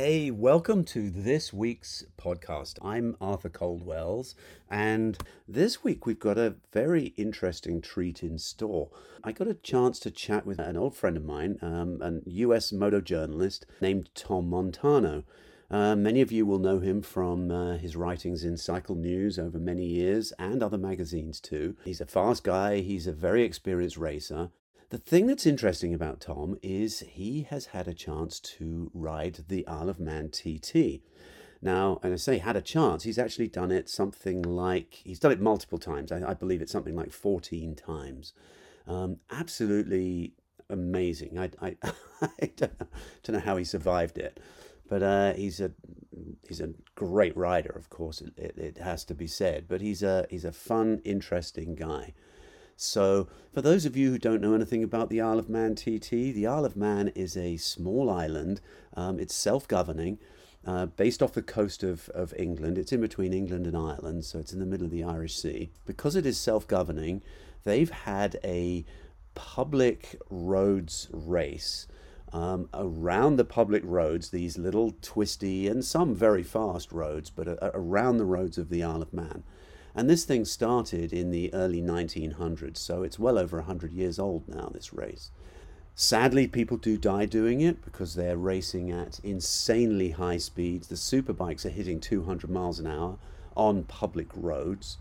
Hey, welcome to this week's podcast. I'm Arthur Coldwells, and this week we've got a very interesting treat in store. I got a chance to chat with an old friend of mine, an US moto journalist named Tom Montano. Many of you will know him from his writings in Cycle News over many years and other magazines too. He's a fast guy, he's a very experienced racer. The thing that's interesting about Tom is he has had a chance to ride the Isle of Man TT. Now, and I say had a chance, he's actually done it multiple times. I believe it's something like 14 times. Absolutely amazing. I don't know how he survived it. But he's a great rider, of course, it has to be said. But he's a fun, interesting guy. So, for those of you who don't know anything about the Isle of Man TT, the Isle of Man is a small island. It's self-governing, based off the coast of England. It's in between England and Ireland, so it's in the middle of the Irish Sea. Because it is self-governing, they've had a public roads race. Around the public roads, these little twisty and some very fast roads, but around the roads of the Isle of Man. And this thing started in the early 1900s, so it's well over 100 years old now, this race. Sadly, people do die doing it because they're racing at insanely high speeds. The superbikes are hitting 200 miles an hour on public roads.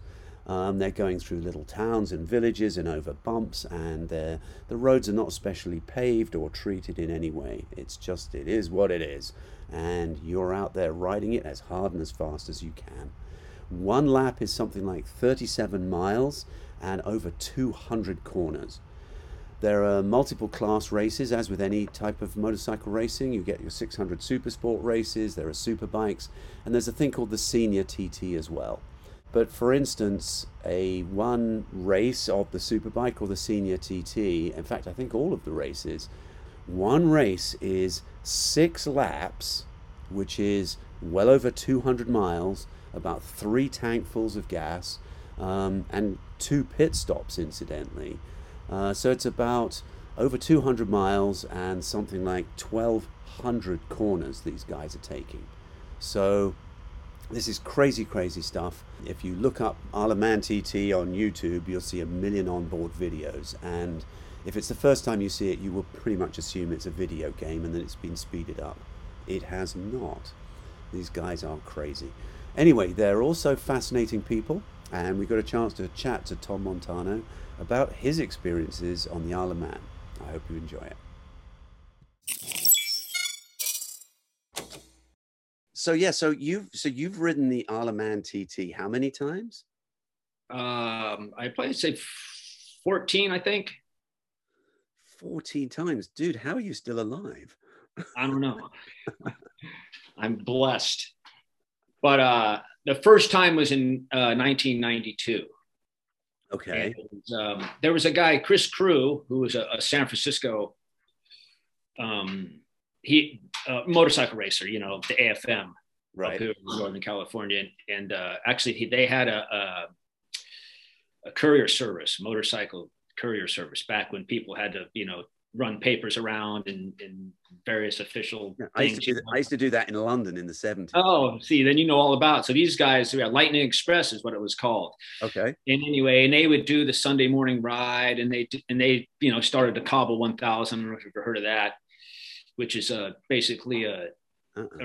They're going through little towns and villages and over bumps, and the roads are not specially paved or treated in any way. It is what it is. And you're out there riding it as hard and as fast as you can. One lap is something like 37 miles and over 200 corners. There are multiple class races, as with any type of motorcycle racing. You get your 600 Supersport races, there are superbikes, and there's a thing called the Senior TT as well. But for instance, one race of the Superbike or the Senior TT, in fact, I think all of the races, one race is 6 laps, which is well over 200 miles, about 3 tankfuls of gas, and 2 pit stops, incidentally. So it's about over 200 miles and something like 1,200 corners these guys are taking. So this is crazy, crazy stuff. If you look up Isle of Man TT on YouTube, you'll see a million onboard videos. And if it's the first time you see it, you will pretty much assume it's a video game and that it's been speeded up. It has not. These guys are crazy. Anyway, they're also fascinating people, and we got a chance to chat to Tom Montano about his experiences on the Isle of Man. I hope you enjoy it. So you've ridden the Isle of Man TT how many times? I'd probably say 14, I think. 14 times, dude. How are you still alive? I don't know. I'm blessed. But the first time was in 1992. Okay. And, there was a guy, Chris Crew, who was a San Francisco motorcycle racer, you know, the AFM. Right. Up here in Northern California. And actually, they had a courier service, motorcycle courier service, back when people had to, you know, run papers around and various official things. I used to do that in London in the 70s. Oh, see, then you know all about. So these guys, Lightning Express is what it was called. Okay. And anyway, and they would do the Sunday morning ride, and they you know, started the Cabo 1000. I don't know if you've ever heard of that, which is basically a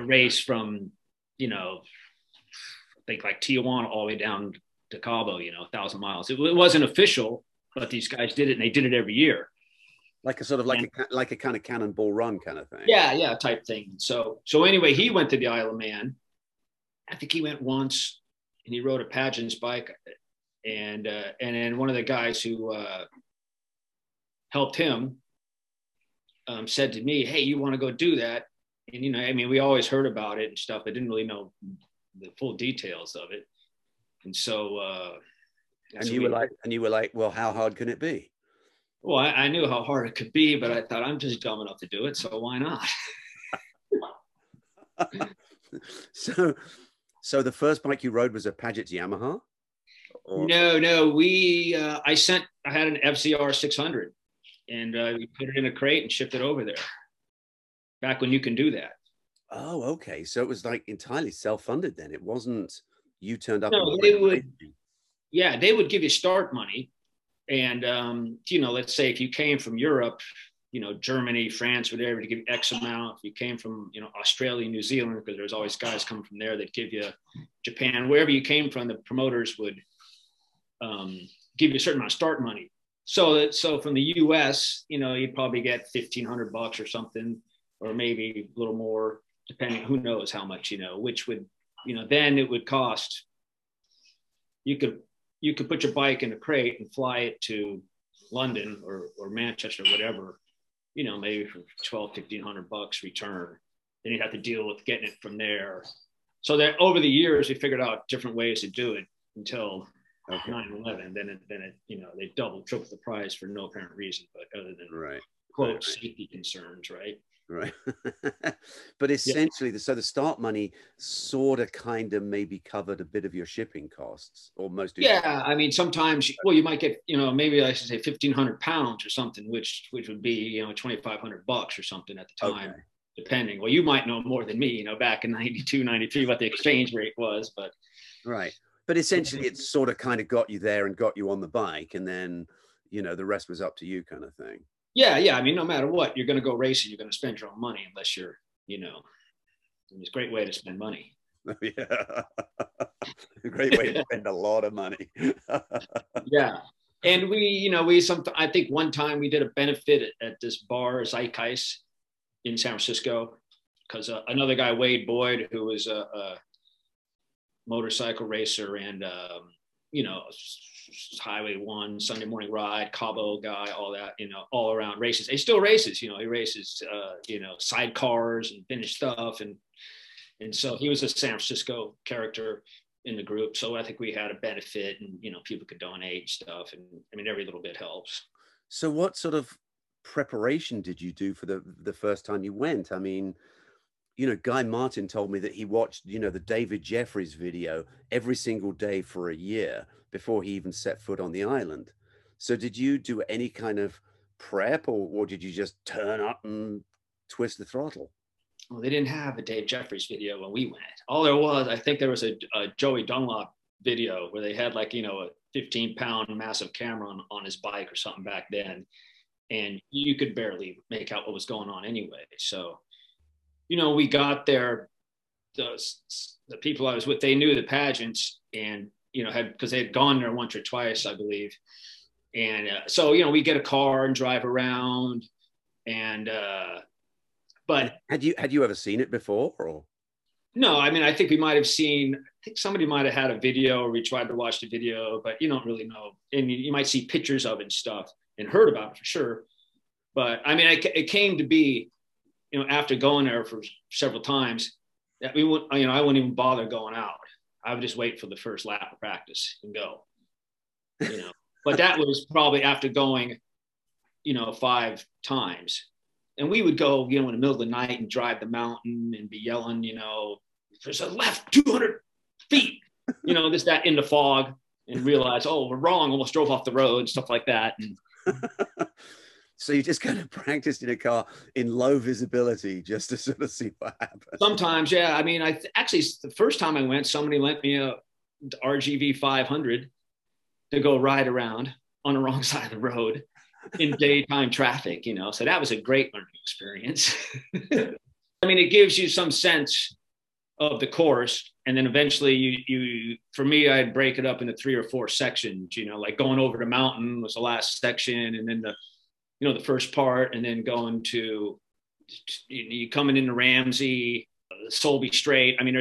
race from, you know, I think like Tijuana all the way down to Cabo, you know, 1,000 miles. It wasn't official, but these guys did it, and they did it every year. Like a kind of cannonball run kind of thing. Yeah, type thing. So anyway, he went to the Isle of Man. I think he went once, and he rode a Padgett's bike, and then one of the guys who helped him said to me, "Hey, you want to go do that?" And you know, I mean, we always heard about it and stuff, but didn't really know the full details of it. And so, you were like, "Well, how hard can it be?" Well, I knew how hard it could be, but I thought I'm just dumb enough to do it, so why not? So the first bike you rode was a Padgett Yamaha? Or? No, I had an FCR 600, and we put it in a crate and shipped it over there. Back when you can do that. Oh, okay. So it was like entirely self-funded then. It wasn't you turned up. No, they would. Yeah, they would give you start money. And, you know, let's say if you came from Europe, you know, Germany, France, whatever, to give X amount. If you came from, you know, Australia, New Zealand, because there's always guys coming from there that give you Japan, wherever you came from, the promoters would give you a certain amount of start money. So that, so from the US, you know, you'd probably get $1,500 or something, or maybe a little more, depending, who knows how much, you know, which would, you know, then it would cost, you could put your bike in a crate and fly it to London or Manchester, whatever, you know, maybe for $1,200, $1,500 return. Then you'd have to deal with getting it from there. So that over the years, we figured out different ways to do it until 9/11. Then it, you know, they doubled, tripled the price for no apparent reason, but other than quote safety concerns, right? Right. But essentially, so the start money sort of kind of maybe covered a bit of your shipping costs, or most of your. I mean, sometimes, well, you might get, you know, maybe I should say 1,500 pounds or something, which would be, you know, $2,500 or something at the time, depending. Well, you might know more than me, you know, back in 92, 93, what the exchange rate was, but. Right. But essentially, it sort of kind of got you there and got you on the bike, and then, you know, the rest was up to you kind of thing. Yeah, yeah. I mean, no matter what, you're going to go racing. You're going to spend your own money unless you're, you know, it's a great way to spend money. Yeah. A great way to spend a lot of money. Yeah. And we, you know, I think one time we did a benefit at this bar, Zeitgeist, in San Francisco, because another guy, Wade Boyd, who was a motorcycle racer and, you know, Highway 1, Sunday Morning Ride, Cabo guy, all that, you know, all around races. He still races, you know, he races, you know, sidecars and finished stuff. And so he was a San Francisco character in the group. So I think we had a benefit and, you know, people could donate stuff. And I mean, every little bit helps. So what sort of preparation did you do for the first time you went? I mean, you know, Guy Martin told me that he watched, you know, the David Jeffries video every single day for a year before he even set foot on the island. So did you do any kind of prep, or did you just turn up and twist the throttle? Well, they didn't have a Dave Jeffries video when we went. All there was, I think there was a Joey Dunlop video where they had like, you know, a 15-pound massive camera on his bike or something back then. And you could barely make out what was going on anyway. So, you know, we got there, the people I was with, they knew the pageants and, you know, because they had gone there once or twice, I believe. And so, you know, we get a car and drive around. And, but. Had you ever seen it before? Or? No, I mean, I think we might've seen, I think somebody might've had a video, or we tried to watch the video, but you don't really know. And you might see pictures of it and stuff and heard about it for sure. But I mean, it came to be, you know, after going there for several times, that we would, you know, I wouldn't even bother going out. I would just wait for the first lap of practice and go, you know. But that was probably after going, you know, 5 times. And we would go, you know, in the middle of the night and drive the mountain and be yelling, you know, there's a left 200 feet, you know, this, that, in the fog, and realize, oh, we're wrong, almost drove off the road and stuff like that. And so you just kind of practiced in a car in low visibility just to sort of see what happens. Sometimes, yeah. I mean, actually, the first time I went, somebody lent me a RGV 500 to go ride around on the wrong side of the road in daytime traffic, you know. So that was a great learning experience. I mean, it gives you some sense of the course. And then eventually you for me, I'd break it up into 3 or 4 sections, you know, like going over the mountain was the last section. And then the first part, and then going to, you coming into Ramsey, Sulby Straight. I mean,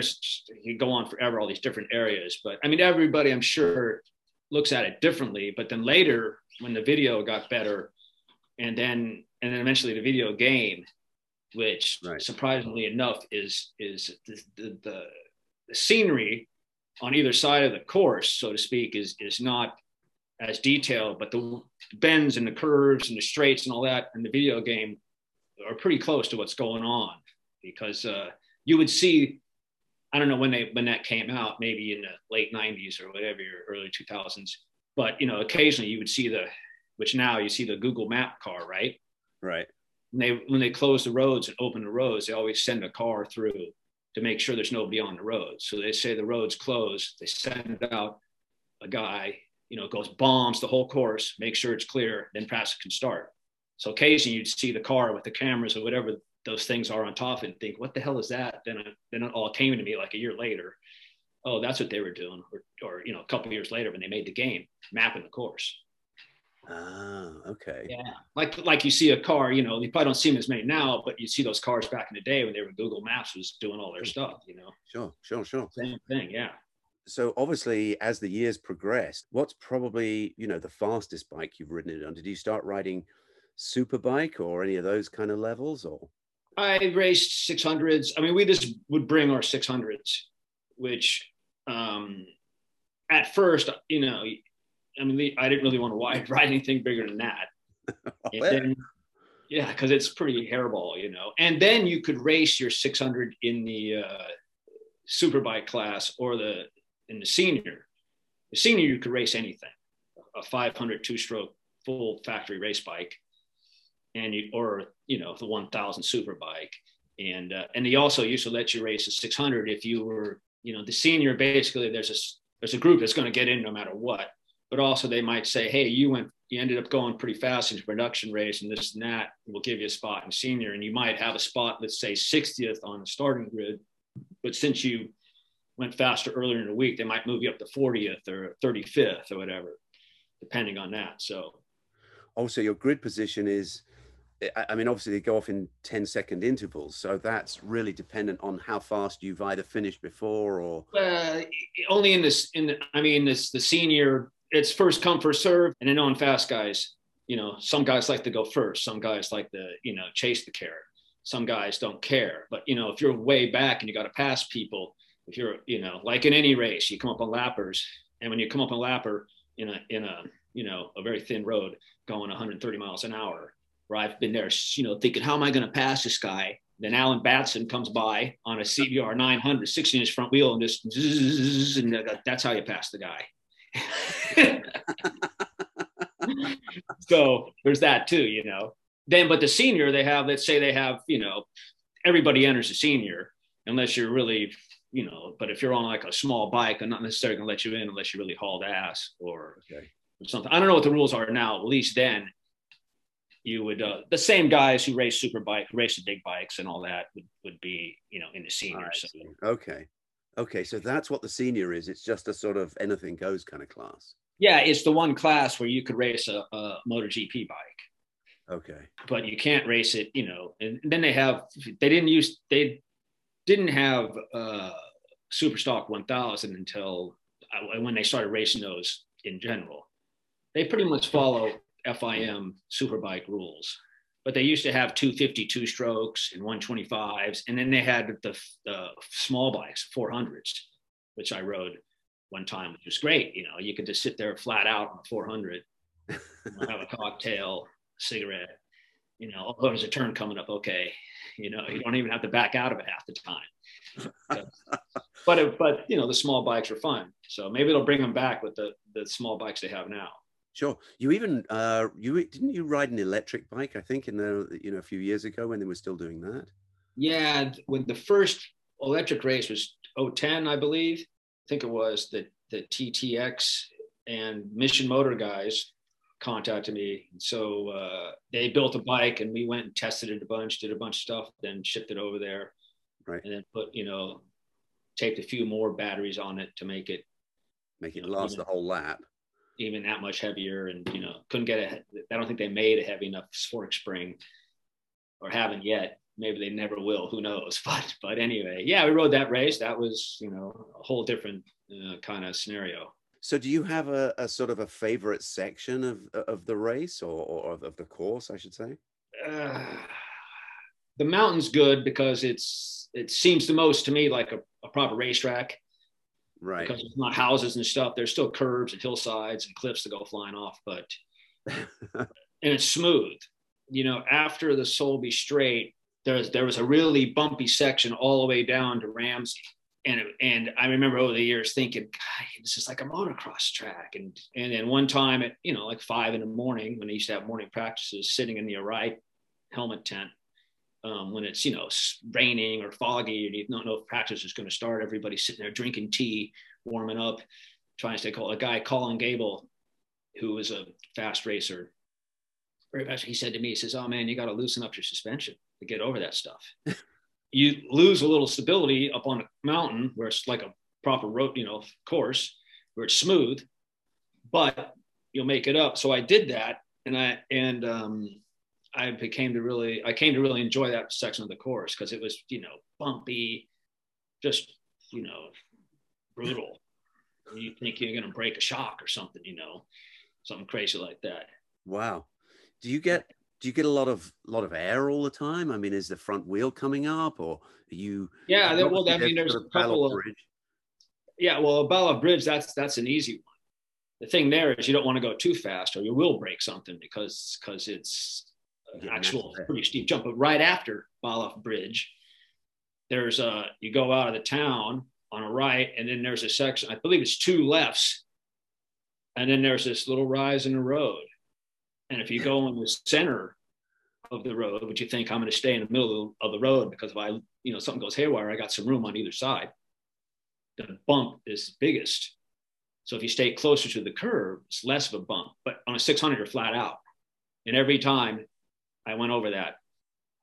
you go on forever, all these different areas. But I mean, everybody, I'm sure, looks at it differently. But then later, when the video got better, and then eventually the video game, which surprisingly enough is the scenery on either side of the course, so to speak, is not as detailed, but the bends and the curves and the straights and all that in the video game are pretty close to what's going on, because you would see, I don't know when that came out, maybe in the late 90s or whatever, or early 2000s, but you know, occasionally you would see which now you see the Google Map car, right? Right. when they close the roads and open the roads, they always send a car through to make sure there's nobody on the road. So they say the road's closed. They send out a guy, you know, goes bombs the whole course, make sure it's clear, then traffic can start. So occasionally you'd see the car with the cameras or whatever those things are on top and think, what the hell is that? Then it all came to me like a year later. Oh, that's what they were doing. Or you know, a couple of years later when they made the game, mapping the course. Oh, okay. Yeah. Like you see a car, you know, you probably don't see them as many now, but you see those cars back in the day when they were Google Maps was doing all their stuff, you know. Sure, sure, sure. Same thing, yeah. So obviously as the years progressed, what's probably, you know, the fastest bike you've ridden it on? Did you start riding Superbike or any of those kind of levels, or? I raced 600s. I mean, we just would bring our 600s, which at first, you know, I mean, I didn't really want to ride anything bigger than that. And then, yeah, because it's pretty hairball, you know. And then you could race your 600 in the Superbike class or in the senior. The senior, you could race anything, a 500 two-stroke full factory race bike, and you know the 1000 Superbike, and they also used to let you race a 600 if you were, you know, the senior. Basically, there's a group that's going to get in no matter what. But also they might say, hey, you ended up going pretty fast into production race and this and that, we'll give you a spot in senior. And you might have a spot, let's say 60th on the starting grid. But since you went faster earlier in the week, they might move you up to 40th or 35th or whatever, depending on that. So also your grid position is, I mean, obviously they go off in 10-second intervals. So that's really dependent on how fast you've either finished before or. Only in this, the senior, it's first come, first serve. And then on fast guys, you know, some guys like to go first. Some guys like to, you know, chase the carrot. Some guys don't care. But, you know, if you're way back and you got to pass people, if you're, you know, like in any race, you come up on lappers. And when you come up on lapper in a, you know, a very thin road going 130 miles an hour, where I've been there, you know, thinking, how am I going to pass this guy? Then Alan Batson comes by on a CBR 900, 16-inch front wheel, and just zzz, and that's how you pass the guy. So there's that too, you know. Then but the senior, they have, let's say they have, you know, everybody enters the senior unless you're really, you know, but if you're on like a small bike, I'm not necessarily gonna let you in unless you really hauled ass or something. I don't know what the rules are now. At least then you would the same guys who race Superbike, race the big bikes and all that would be, you know, in the senior. Right. So. Okay, so that's what the senior is. It's just a sort of anything goes kind of class. Yeah, it's the one class where you could race a MotoGP bike. Okay. But you can't race it, you know. And then they didn't have Superstock 1000 until when they started racing those in general. They pretty much follow FIM Superbike rules. But they used to have 250 two-strokes and 125s. And then they had the small bikes, 400s, which I rode one time, which was great. You know, you could just sit there flat out on a 400, you know, have a cocktail, cigarette, you know, oh, there's a turn coming up. Okay. You know, you don't even have to back out of it half the time. So, but you know, the small bikes are fun. So maybe they'll bring them back with the small bikes they have now. Sure. You even didn't you ride an electric bike? I think in the, you know, a few years ago when they were still doing that. Yeah, when the first electric race was 2010, I believe. I think it was the TTX and Mission Motor guys contacted me. So they built a bike and we went and tested it a bunch, did a bunch of stuff, then shipped it over there, right? And then taped a few more batteries on it to make it last the whole lap. Even that much heavier, and you know, couldn't get it. I don't think they made a heavy enough fork spring, or haven't yet. Maybe they never will. Who knows? But anyway, yeah, we rode that race. That was, you know, a whole different kind of scenario. So, do you have a sort of a favorite section of the race or of the course, I should say? The mountain's good because it seems the most to me like a proper racetrack. Right. Because it's not houses and stuff. There's still curves and hillsides and cliffs to go flying off, but and it's smooth. You know, after the Sulby Straight, there was a really bumpy section all the way down to Ramsey. And I remember over the years thinking, God, this is like a motocross track. And then one time at, you know, like 5 in the morning when they used to have morning practices, sitting in the Arite helmet tent when it's, you know, raining or foggy and you don't know if practice is going to start. Everybody's sitting there drinking tea, warming up, trying to stay cold. A guy, Colin Gable, who was a fast racer, he said to me, he says, "Oh man, you got to loosen up your suspension to get over that stuff." You lose a little stability up on a mountain where it's like a proper road, you know, course where it's smooth, but you'll make it up. So I did that, and I came to really enjoy that section of the course because it was, you know, bumpy, just, you know, brutal. You think you're going to break a shock or something, you know, something crazy like that. Wow. Do you get a lot of air all the time? I mean, is the front wheel coming up, or are you? Yeah, well, I mean, there's a couple of. Yeah, well, Ballaugh Bridge, that's an easy one. The thing there is you don't want to go too fast, or you will break something because it's an actual pretty steep jump. But right after Ballaugh Bridge, there's you go out of the town on a right, and then there's a section, I believe it's two lefts, and then there's this little rise in the road. And if you go in the center of the road, which you think I'm going to stay in the middle of the road because if I, you know, something goes haywire, I got some room on either side. The bump is biggest. So if you stay closer to the curve, it's less of a bump. But on a 600, you're flat out. And every time I went over that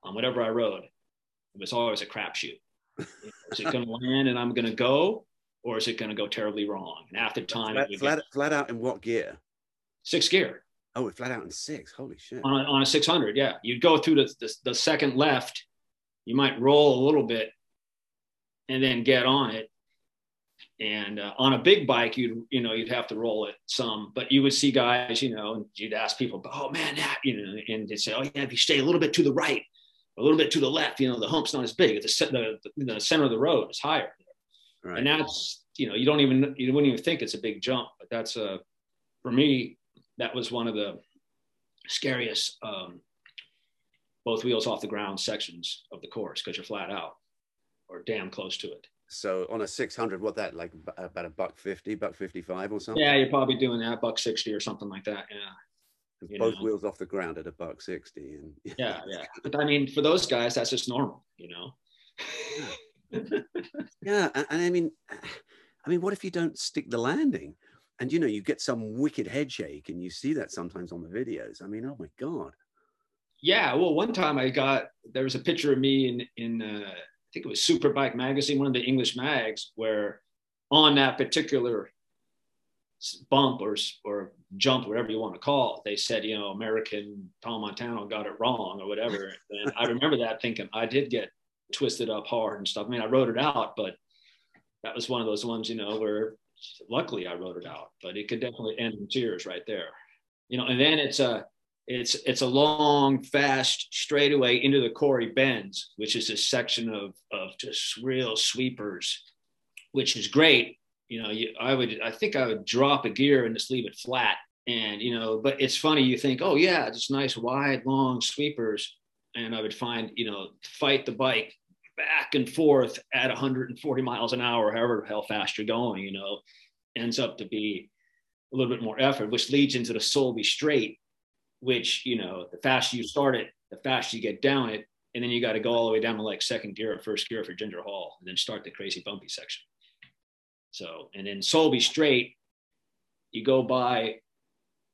on whatever I rode, it was always a crapshoot. Is it going to land and I'm going to go, or is it going to go terribly wrong? And after time, flat out in what gear? Sixth gear. Oh, we're flat out in six. Holy shit. On a 600, yeah. You'd go through the second left. You might roll a little bit and then get on it. And on a big bike, you'd have to roll it some. But you would see guys, you know, and you'd ask people, "Oh, man, that," you know, and they'd say, "Oh, yeah, if you stay a little bit to the right, a little bit to the left, you know, the hump's not as big. The center of the road is higher." Right. And that's, you know, you wouldn't even think it's a big jump. But that's, for me, that was one of the scariest both wheels off the ground sections of the course because you're flat out or damn close to it. So on a 600, what that, like about a $150, $155 or something? Yeah, you're probably doing that, $160 or something like that. Yeah. And both wheels off the ground at a $160. And yeah. But I mean, for those guys, that's just normal, you know? Yeah, and I mean, what if you don't stick the landing? And, you know, you get some wicked head shake, and you see that sometimes on the videos. I mean, oh, my God. Yeah. Well, one time there was a picture of me in I think it was Superbike magazine, one of the English mags, where on that particular bump or jump, whatever you want to call it, they said, you know, American Tom Montano got it wrong or whatever. And I remember that thinking I did get twisted up hard and stuff. I mean, I wrote it out, but that was one of those ones, you know, where luckily I wrote it out, but it could definitely end in tears right there, you know. And then it's a long, fast straightaway into the Corey Bends, which is this section of just real sweepers, which is great, you know. I think I would drop a gear and just leave it flat, and, you know, but it's funny, you think, oh yeah, just nice wide long sweepers, and I would find, you know, fight the bike back and forth at 140 miles an hour, however the hell fast you're going, you know, ends up to be a little bit more effort, which leads into the Sulby Straight, which, you know, the faster you start it, the faster you get down it, and then you got to go all the way down to like second gear or first gear for Ginger Hall, and then start the crazy bumpy section. So, and then Sulby Straight, you go by,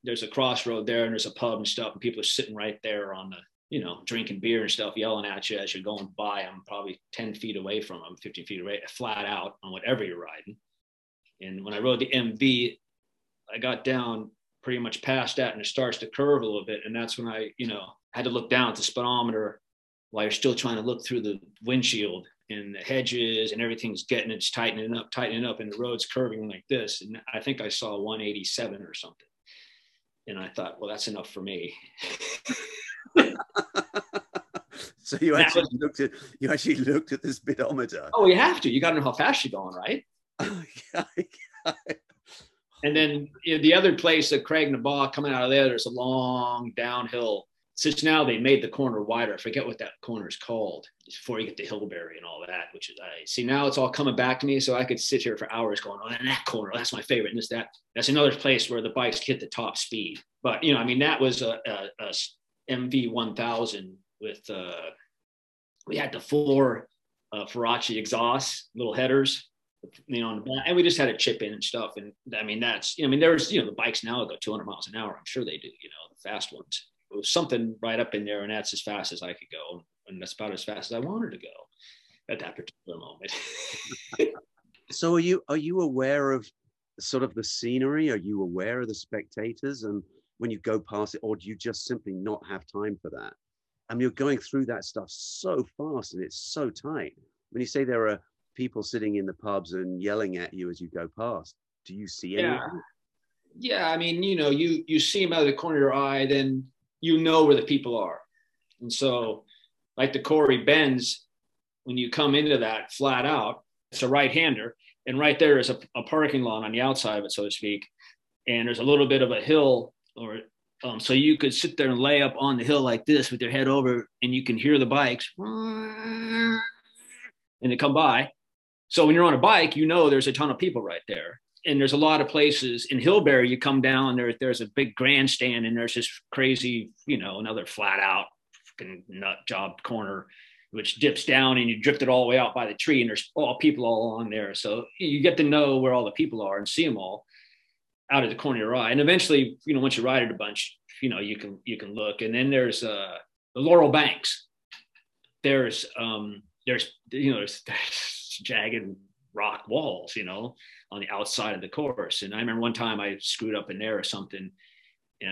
there's a crossroad there, and there's a pub and stuff, and people are sitting right there on the, you know, drinking beer and stuff, yelling at you as you're going by. I'm probably 10 feet away from them, 15 feet away, flat out on whatever you're riding. And when I rode the MV, I got down pretty much past that, and it starts to curve a little bit. And that's when I, you know, had to look down at the speedometer while you're still trying to look through the windshield and the hedges, and everything's getting, it's tightening up, and the road's curving like this. And I think I saw 187 or something. And I thought, well, that's enough for me. So you actually looked at the speedometer. Oh, you have to. You got to know how fast you're going, right? Oh, yeah. And then the other place, the Creg-ny-Baa, coming out of there, there's a long downhill. Since now they made the corner wider. I forget what that corner is called. It's before you get to Hillberry and all that, which is I see now it's all coming back to me. So I could sit here for hours going, oh, and that corner, that's my favorite, and this, that. That's another place where the bikes hit the top speed. But, you know, I mean, that was a MV 1000. with we had the four Farachi exhausts, little headers, you know, and we just had it chip in and stuff. And I mean, that's, you know, I mean, there's, you know, the bikes now go 200 miles an hour. I'm sure they do, you know, the fast ones. It was something right up in there, and that's as fast as I could go. And that's about as fast as I wanted to go at that particular moment. So are you aware of sort of the scenery? Are you aware of the spectators? And when you go past it, or do you just simply not have time for that? I mean, you're going through that stuff so fast and it's so tight. When you say there are people sitting in the pubs and yelling at you as you go past, do you see anything? Yeah, I mean, you know, you see them out of the corner of your eye, then you know where the people are. And so like the Corey Bends, when you come into that flat out, it's a right-hander, and right there is a parking lot on the outside of it, so to speak. And there's a little bit of a hill, or so you could sit there and lay up on the hill like this with your head over, and you can hear the bikes, and they come by. So when you're on a bike, you know there's a ton of people right there. And there's a lot of places in Hillberry, you come down there, there's a big grandstand, and there's this crazy, you know, another flat out fucking nut job corner, which dips down and you drift it all the way out by the tree, and there's all people all along there. So you get to know where all the people are and see them all out of the corner of your eye. And eventually, you know, once you ride it a bunch, you know, you can look. And then there's the Laurel Banks. There's jagged rock walls, you know, on the outside of the course. And I remember one time I screwed up in there or something,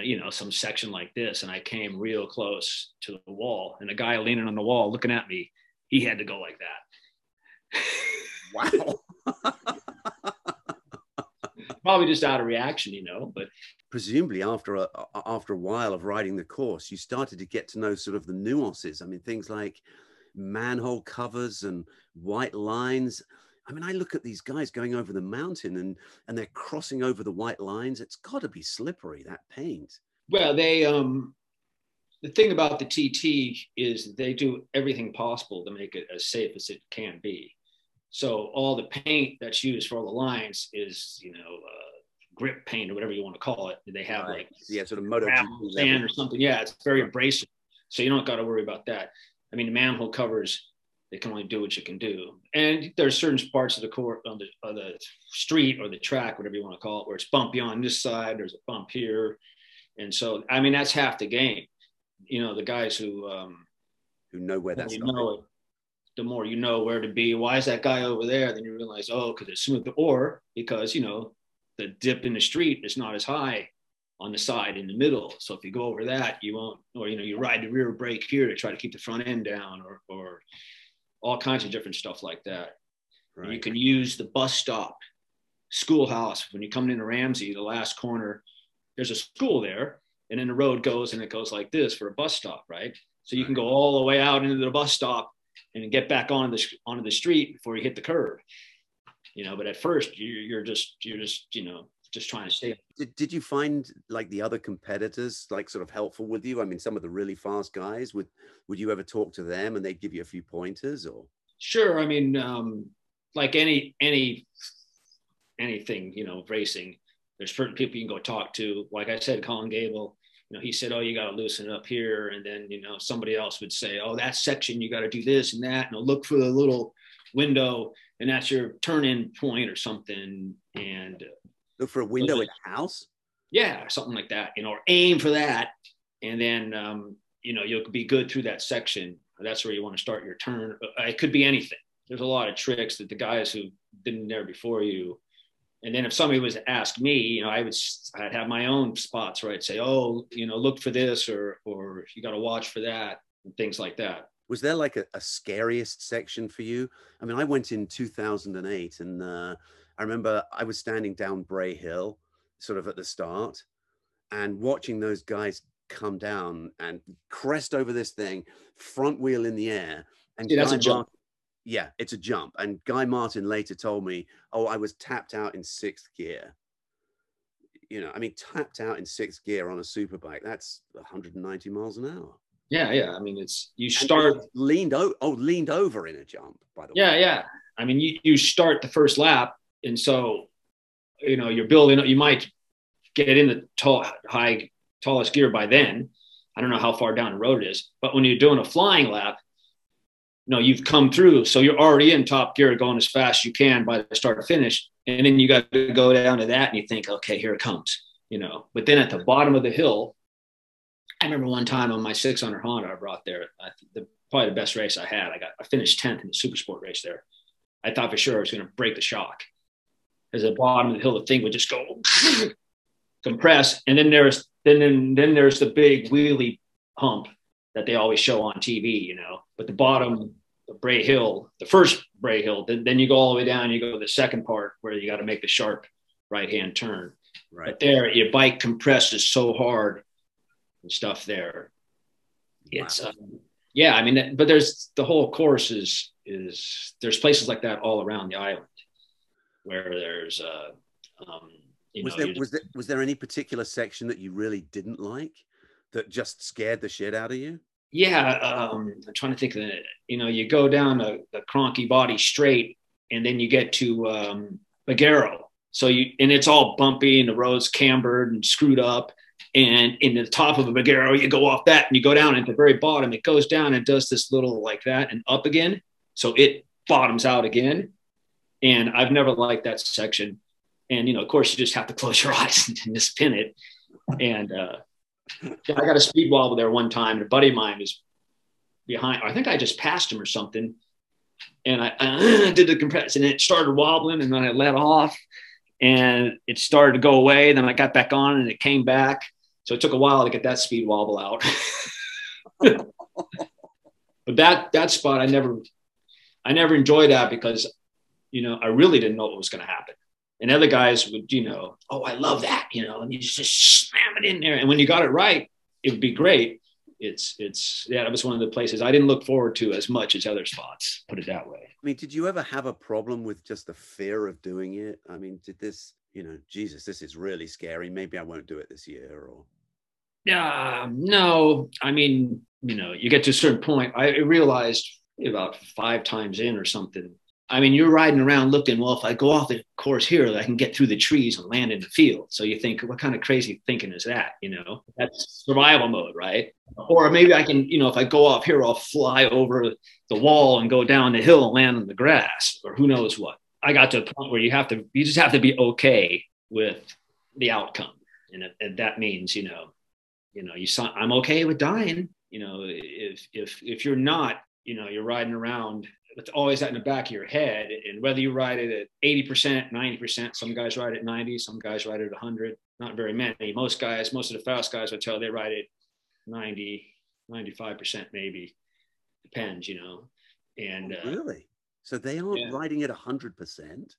you know, some section like this, and I came real close to the wall, and the guy leaning on the wall looking at me, he had to go like that. Wow. Probably just out of reaction, you know. But presumably after a while of riding the course, you started to get to know sort of the nuances. I mean, things like manhole covers and white lines. I mean, I look at these guys going over the mountain and they're crossing over the white lines. It's got to be slippery, that paint. Well, they the thing about the TT is they do everything possible to make it as safe as it can be. So all the paint that's used for all the lines is, you know, grip paint or whatever you want to call it. They have like sort of moto sand or something. Yeah, it's very abrasive. So you don't got to worry about that. I mean, the manhole covers, they can only do what you can do. And there are certain parts of the court on the street or the track, whatever you want to call it, where it's bumpy on this side, there's a bump here. And so, I mean, that's half the game. You know, the guys who know where that's going, the more you know where to be. Why is that guy over there? Then you realize, oh, because it's smooth, or because, you know, the dip in the street is not as high on the side in the middle. So if you go over that, you won't, or, you know, you ride the rear brake here to try to keep the front end down, or all kinds of different stuff like that. Right. You can use the bus stop, schoolhouse. When you come into Ramsey, the last corner, there's a school there, and then the road goes and it goes like this for a bus stop, right? So you can go all the way out into the bus stop and get back onto the street before you hit the curb, you know. But at first, you're just you know, just trying to stay. Did you find like the other competitors like sort of helpful with you? I mean, some of the really fast guys, would you ever talk to them and they'd give you a few pointers or? Sure. I mean, like anything, you know, racing, there's certain people you can go talk to. Like I said, Colin Gable, you know, he said, oh, you got to loosen up here. And then, you know, somebody else would say, oh, that section, you got to do this and that, and I'll look for the little window, and that's your turn in point or something. And look for a window in the house? Yeah, something like that, you know, or aim for that. And then, you know, you'll be good through that section. That's where you want to start your turn. It could be anything. There's a lot of tricks that the guys who didn't there before you. And then if somebody was to ask me, you know, I'd have my own spots where I'd say, oh, you know, look for this, or you got to watch for that, and things like that. Was there like a scariest section for you? I mean, I went in 2008 and, I remember I was standing down Bray Hill sort of at the start and watching those guys come down and crest over this thing, front wheel in the air. And yeah, that's a jump. Yeah, it's a jump. And Guy Martin later told me, oh, I was tapped out in sixth gear. You know, I mean, tapped out in sixth gear on a superbike, that's 190 miles an hour. Yeah, yeah. I mean, it's, you start. Leaned over in a jump, by the way. Yeah, yeah. I mean, you start the first lap. And so, you know, you're building up, you might get in the tallest gear by then, I don't know how far down the road it is, but when you're doing a flying lap, you know, you've come through. So you're already in top gear going as fast as you can by the start to finish. And then you got to go down to that and you think, okay, here it comes, you know. But then at the bottom of the hill, I remember one time on my 600 Honda I brought there, probably the best race I had. I finished 10th in the super sport race there. I thought for sure I was going to break the shock. Because at the bottom of the hill, the thing would just go compress. And then there's the big wheelie hump that they always show on TV, you know. But the bottom of Bray Hill, the first Bray Hill, then you go all the way down, you go to the second part where you got to make the sharp right-hand turn. Right. But there, your bike compresses so hard and stuff there. Wow. It's, yeah, I mean, but there's the whole course is there's places like that all around the island where there's, was there any particular section that you really didn't like that just scared the shit out of you? Yeah. I'm trying to think of it. You know, you go down the Creg-ny-Baa straight and then you get to, Baguero. So and it's all bumpy and the road's cambered and screwed up. And in the top of a Baguero, you go off that and you go down at the very bottom. It goes down and does this little like that and up again. So it bottoms out again. And I've never liked that section. And, you know, of course, you just have to close your eyes and just pin it. And I got a speed wobble there one time. And a buddy of mine was behind. I think I just passed him or something. And I did the compression and it started wobbling. And then I let off and it started to go away. Then I got back on and it came back. So it took a while to get that speed wobble out. But that spot, I never enjoyed that because, you know, I really didn't know what was going to happen. And other guys would, you know, oh, I love that, you know, and you just slam it in there. And when you got it right, it would be great. Yeah, that was one of the places I didn't look forward to as much as other spots, put it that way. I mean, did you ever have a problem with just the fear of doing it? I mean, did this, you know, Jesus, this is really scary. Maybe I won't do it this year or. Yeah, no, I mean, you know, you get to a certain point. I realized about 5 times in or something. I mean, you're riding around looking, well, if I go off the course here, I can get through the trees and land in the field. So you think, what kind of crazy thinking is that? You know, that's survival mode, right? Or maybe I can, you know, if I go off here, I'll fly over the wall and go down the hill and land on the grass or who knows what. I got to a point where you just have to be okay with the outcome. And that means, you know, I'm okay with dying. You know, if you're not, you know, you're riding around with always that in the back of your head, and whether you ride it at 80%, 90%, some guys ride at 90, some guys ride at 100, not very many. Most of the fast guys would tell they ride at 90, 95% maybe, depends, you know. And really? So they aren't riding at 100%?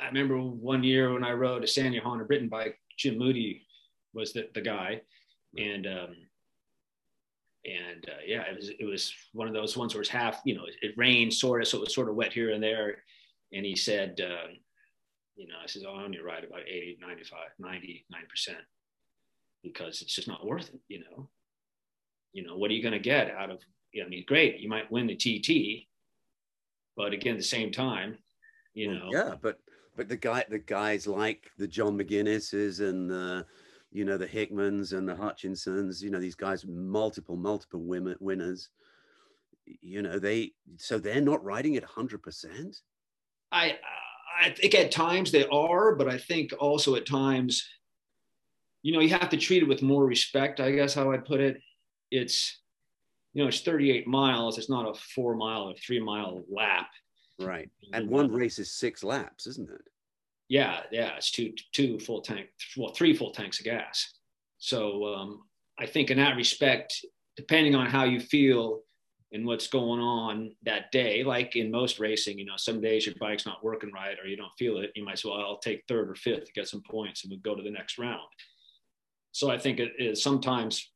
I remember one year when I rode a San Johanna Britain bike, Jim Moody was the guy. And yeah, it was one of those ones where it's half, you know, it rained sort of, so it was sort of wet here and there. And he said, you know, I says, oh, you're right about 80, 95, 90, 9%, because it's just not worth it. You know, what are you going to get out of, I mean, great, you might win the TT, but again, at the same time, you know. Yeah, but the guys like the John McGuinnesses and the, you know, the Hickmans and the Hutchinsons, you know, these guys, multiple winners, you know, so they're not riding at 100%. I think at times they are, but I think also at times, you know, you have to treat it with more respect, I guess how I put it. It's, you know, it's 38 miles. It's not a 4 mile or 3 mile lap. Right. And one race is 6 laps, isn't it? Yeah, it's two full tank, well, 3 full tanks of gas. So I think in that respect, depending on how you feel and what's going on that day, like in most racing, you know, some days your bike's not working right or you don't feel it, you might say, well, I'll take 3rd or 5th to get some points and we'll go to the next round. So I think it is sometimes,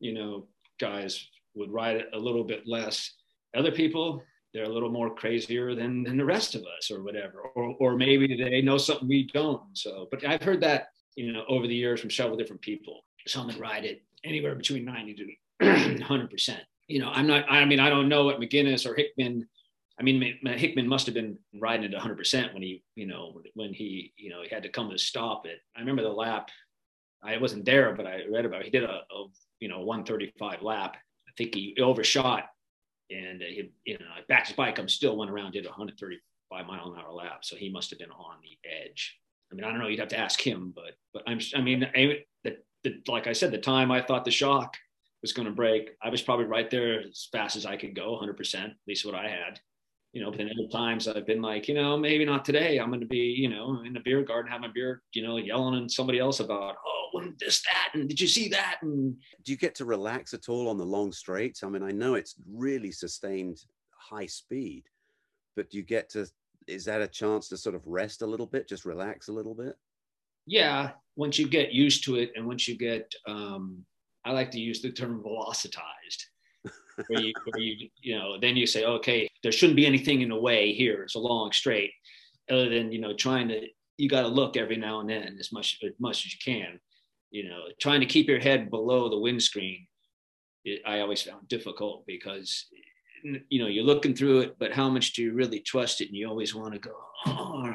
you know, guys would ride it a little bit less. Other people, they're a little more crazier than the rest of us or whatever, or maybe they know something we don't. So, but I've heard that, you know, over the years from several different people, some would ride it anywhere between 90 to 100%. You know, I don't know what McGuinness or Hickman, I mean, Hickman must've been riding it 100% when he had to come to stop it. I remember the lap, I wasn't there, but I read about it. He did a you know, 135 lap. I think he overshot and he, you know, backed his bike. I'm still went around, did 135 mile an hour lap. So he must've been on the edge. I mean, I don't know, you'd have to ask him, but like I said, the time I thought the shock was going to break, I was probably right there as fast as I could go, 100%, at least what I had, you know. But then other times I've been like, you know, maybe not today. I'm going to be, you know, in the beer garden, having a beer, you know, yelling at somebody else about, oh, wasn't this, that, and did you see that? And do you get to relax at all on the long straights? I mean, I know it's really sustained high speed, but do you get to, is that a chance to sort of rest a little bit, just relax a little bit? Yeah, once you get used to it, and once you get, I like to use the term velocitized, where you, you know, then you say, okay, there shouldn't be anything in the way here. It's a long straight, other than, you know, trying to, you got to look every now and then as much as you can, you know, trying to keep your head below the windscreen. I always found difficult because, you know, you're looking through it, but how much do you really trust it? And you always want to go, oh,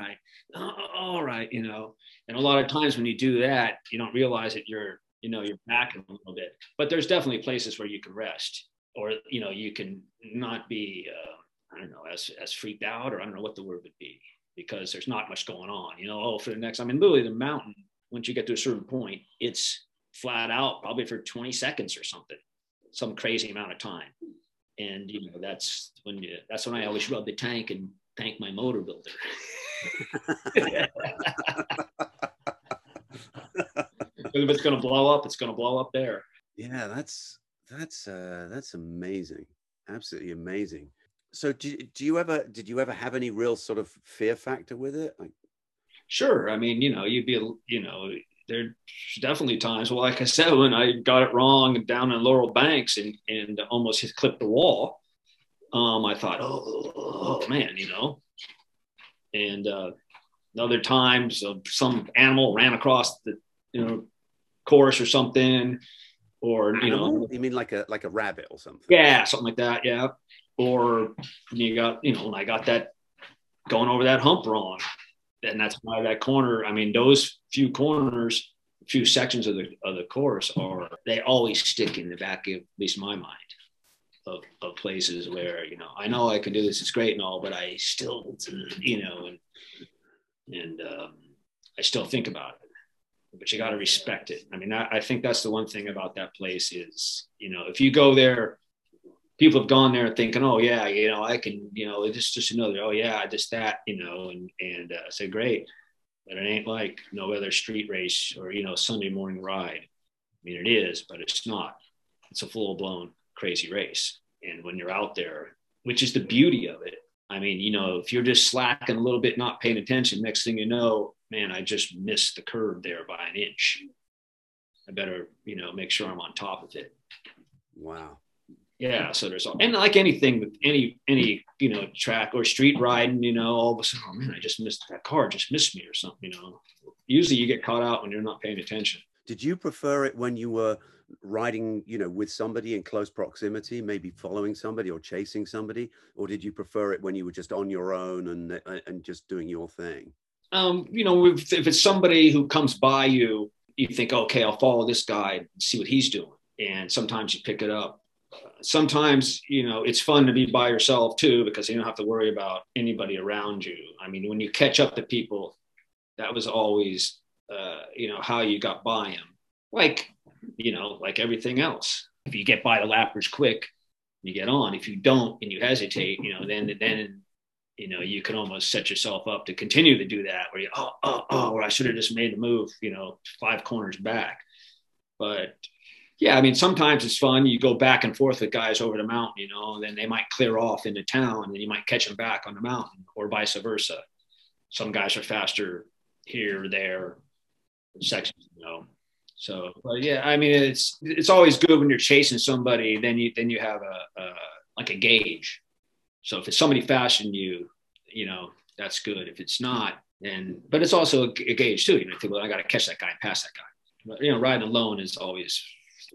all right, you know. And a lot of times when you do that, you don't realize that you're, you know, you're backing a little bit. But there's definitely places where you can rest, or, you know, you can not be, I don't know, as freaked out, or I don't know what the word would be, because there's not much going on, you know. Oh, for the next, I mean, literally the mountain, once you get to a certain point, it's flat out probably for 20 seconds or something, some crazy amount of time. And, you know, that's when I always rub the tank and thank my motor builder. If it's going to blow up, it's going to blow up there. Yeah, that's amazing. Absolutely amazing. So did you ever have any real sort of fear factor with it? Like, sure. I mean, you know, there's definitely times, well, like I said, when I got it wrong down in Laurel Banks and almost clipped the wall, I thought, oh man, you know. And other times some animal ran across the, you know, course or something, or, you know, you mean like a rabbit or something? Yeah, something like that. Yeah. Or you got, you know, when I got that going over that hump wrong, and that's why that corner, I mean, those few corners, few sections of the course are, they always stick in the back of, at least in my mind, of places where, you know I can do this, it's great and all, but I still, you know, and I still think about it. But you got to respect it. I mean, I think that's the one thing about that place is, you know, if you go there, people have gone there thinking, oh yeah, you know, I can, you know, it's just another, oh yeah, just that, you know, and I say, great, but it ain't like no other street race or, you know, Sunday morning ride. I mean, it is, but it's not. It's a full blown crazy race. And when you're out there, which is the beauty of it, I mean, you know, if you're just slacking a little bit, not paying attention, next thing you know, man, I just missed the curb there by an inch. I better, you know, make sure I'm on top of it. Wow. Yeah. So there's all, and like anything with any, you know, track or street riding, you know, all of a sudden, oh man, I just missed that car, just missed me or something, you know. Usually you get caught out when you're not paying attention. Did you prefer it when you were riding, you know, with somebody in close proximity, maybe following somebody or chasing somebody, or did you prefer it when you were just on your own and just doing your thing? You know, if it's somebody who comes by you, you think, okay, I'll follow this guy and see what he's doing. And sometimes you pick it up. Sometimes, you know, it's fun to be by yourself too, because you don't have to worry about anybody around you. I mean, when you catch up to people, that was always, you know, how you got by him. Like, you know, like everything else, if you get by the lappers quick, you get on. If you don't and you hesitate, you know, then you know, you can almost set yourself up to continue to do that, where you, or I should have just made the move, you know, 5 corners back. But yeah, I mean, sometimes it's fun. You go back and forth with guys over the mountain, you know, and then they might clear off into town and you might catch them back on the mountain, or vice versa. Some guys are faster here or there in sections, you know. So, but yeah, I mean, it's always good when you're chasing somebody, then you have a like a gauge. So if it's somebody faster than you, you know, that's good. If it's not, but it's also a gauge too. You know, you think, well, I got to catch that guy and pass that guy. But, you know, riding alone is always,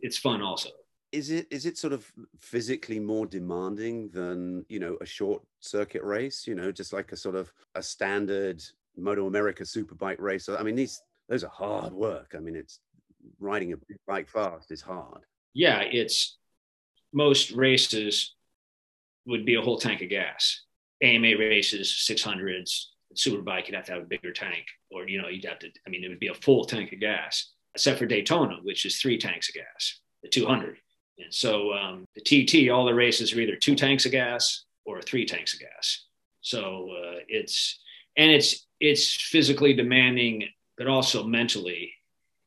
it's fun also. Is it sort of physically more demanding than, you know, a short circuit race, you know, just like a sort of a standard Moto America Superbike race? I mean, those are hard work. I mean, it's riding a bike fast is hard. yeah, it's most races would be a whole tank of gas. AMA races, 600s, Superbike, you'd have to have a bigger tank, or, you know, you'd have to, I mean, it would be a full tank of gas, except for Daytona, which is 3 tanks of gas, the 200. And so the TT, all the races are either 2 tanks of gas or 3 tanks of gas. So it's physically demanding, but also mentally,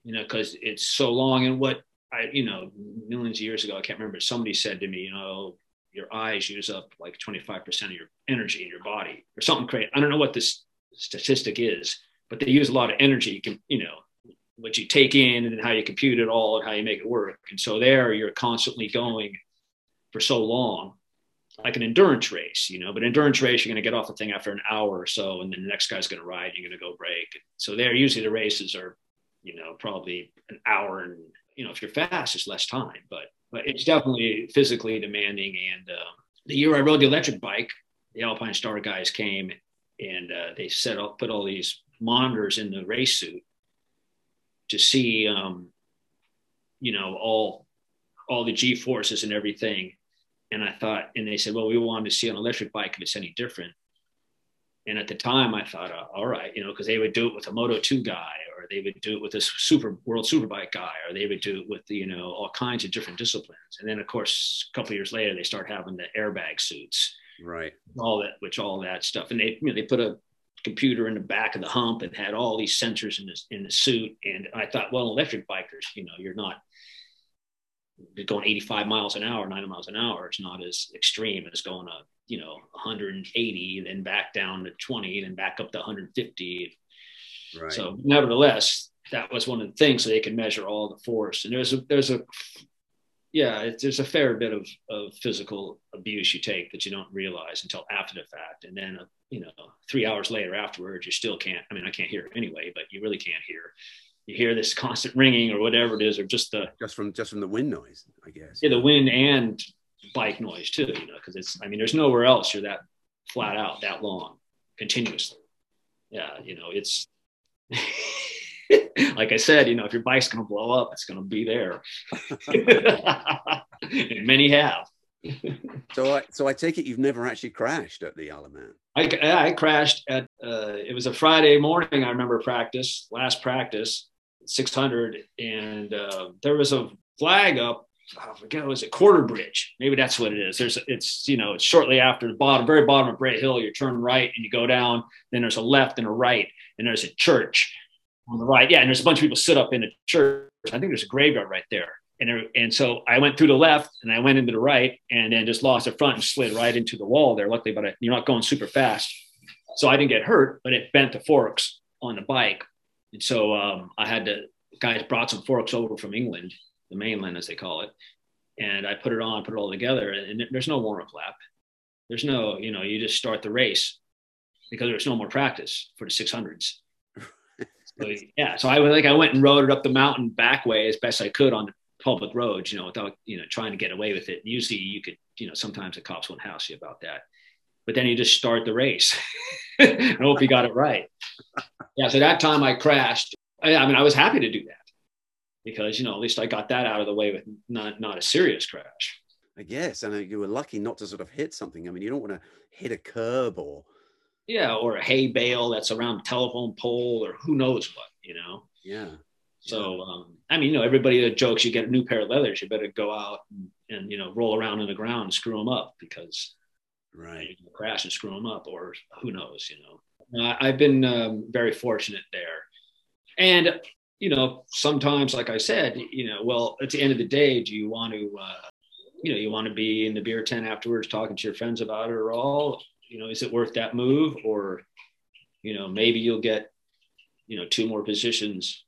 you know, because it's so long. And what I, you know, millions of years ago, I can't remember, somebody said to me, you know, your eyes use up like 25% of your energy in your body or something crazy. I don't know what this statistic is, but they use a lot of energy, you know, what you take in and how you compute it all and how you make it work. And so there you're constantly going for so long, like an endurance race, you know, but endurance race, you're going to get off the thing after an hour or so, and then the next guy's going to ride, you're going to go break. So there, usually the races are, you know, probably an hour, and, you know, if you're fast, it's less time, but it's definitely physically demanding. And the year I rode the electric bike, the Alpine Star guys came, and they put all these monitors in the race suit to see, you know, all the G forces and everything. And I thought, and they said, well, we wanted to see on an electric bike if it's any different. And at the time I thought, all right, you know, because they would do it with a Moto 2 guy, or they would do it with a world superbike guy, or they would do it with, you know, all kinds of different disciplines. And then, of course, a couple of years later, they start having the airbag suits, right? All that stuff. And they, you know, they put a computer in the back of the hump and had all these sensors in the suit. And I thought, well, electric bikers, you know, you're not going 85 miles an hour, 90 miles an hour. It's not as extreme as going a, you know, 180, then back down to 20, then back up to 150. Right. So nevertheless, that was one of the things, so they can measure all the force. And there's a fair bit of physical abuse you take that you don't realize until after the fact. And then, you know, 3 hours later afterwards, you still can't, I mean, I can't hear it anyway, but you really can't hear. You hear this constant ringing or whatever it is, or just from the wind noise, I guess. Yeah, the wind and bike noise too, you know, because it's, I mean, there's nowhere else you're that flat out that long continuously. Yeah, you know, it's like I said, you know, if your bike's gonna blow up, it's gonna be there. And many have. So I take it you've never actually crashed at the Isle of Man. I crashed at it was a Friday morning. I remember last practice 600, and there was a flag up. I forget, was it Quarter Bridge? Maybe that's what it is. It's you know, it's shortly after the bottom, very bottom of Bray Hill. You turn right and you go down. Then there's a left and a right, and there's a church on the right. Yeah, and there's a bunch of people sit up in a church. I think there's a graveyard right there. And so I went through the left and I went into the right, and then just lost the front and slid right into the wall there. Luckily, but you're not going super fast, so I didn't get hurt, but it bent the forks on the bike. And so I had to, guys brought some forks over from England, the mainland as they call it, and I put it on, put it all together, and there's no warm-up lap. There's no, you know, you just start the race because there's no more practice for the 600s. So, yeah, so I went and rode it up the mountain back way as best I could on the public roads, you know, without, you know, trying to get away with it. Usually you could, you know, sometimes the cops won't house you about that, but then you just start the race. I hope you got it right. Yeah, so that time I crashed. I mean, I was happy to do that, because, you know, at least I got that out of the way with not a serious crash, I guess. And you were lucky not to sort of hit something. I mean, you don't want to hit a curb or a hay bale that's around a telephone pole or who knows what, you know? Yeah. So, I mean, you know, everybody that jokes, you get a new pair of leathers, you better go out and you know, roll around on the ground and screw them up, because right, you can crash and screw them up, or who knows, you know? I've been very fortunate there. And, you know, sometimes, like I said, you know, well, at the end of the day, do you want to, you know, you want to be in the beer tent afterwards talking to your friends about it, or all, you know, is it worth that move? Or, you know, maybe you'll get, you know, 2 more positions,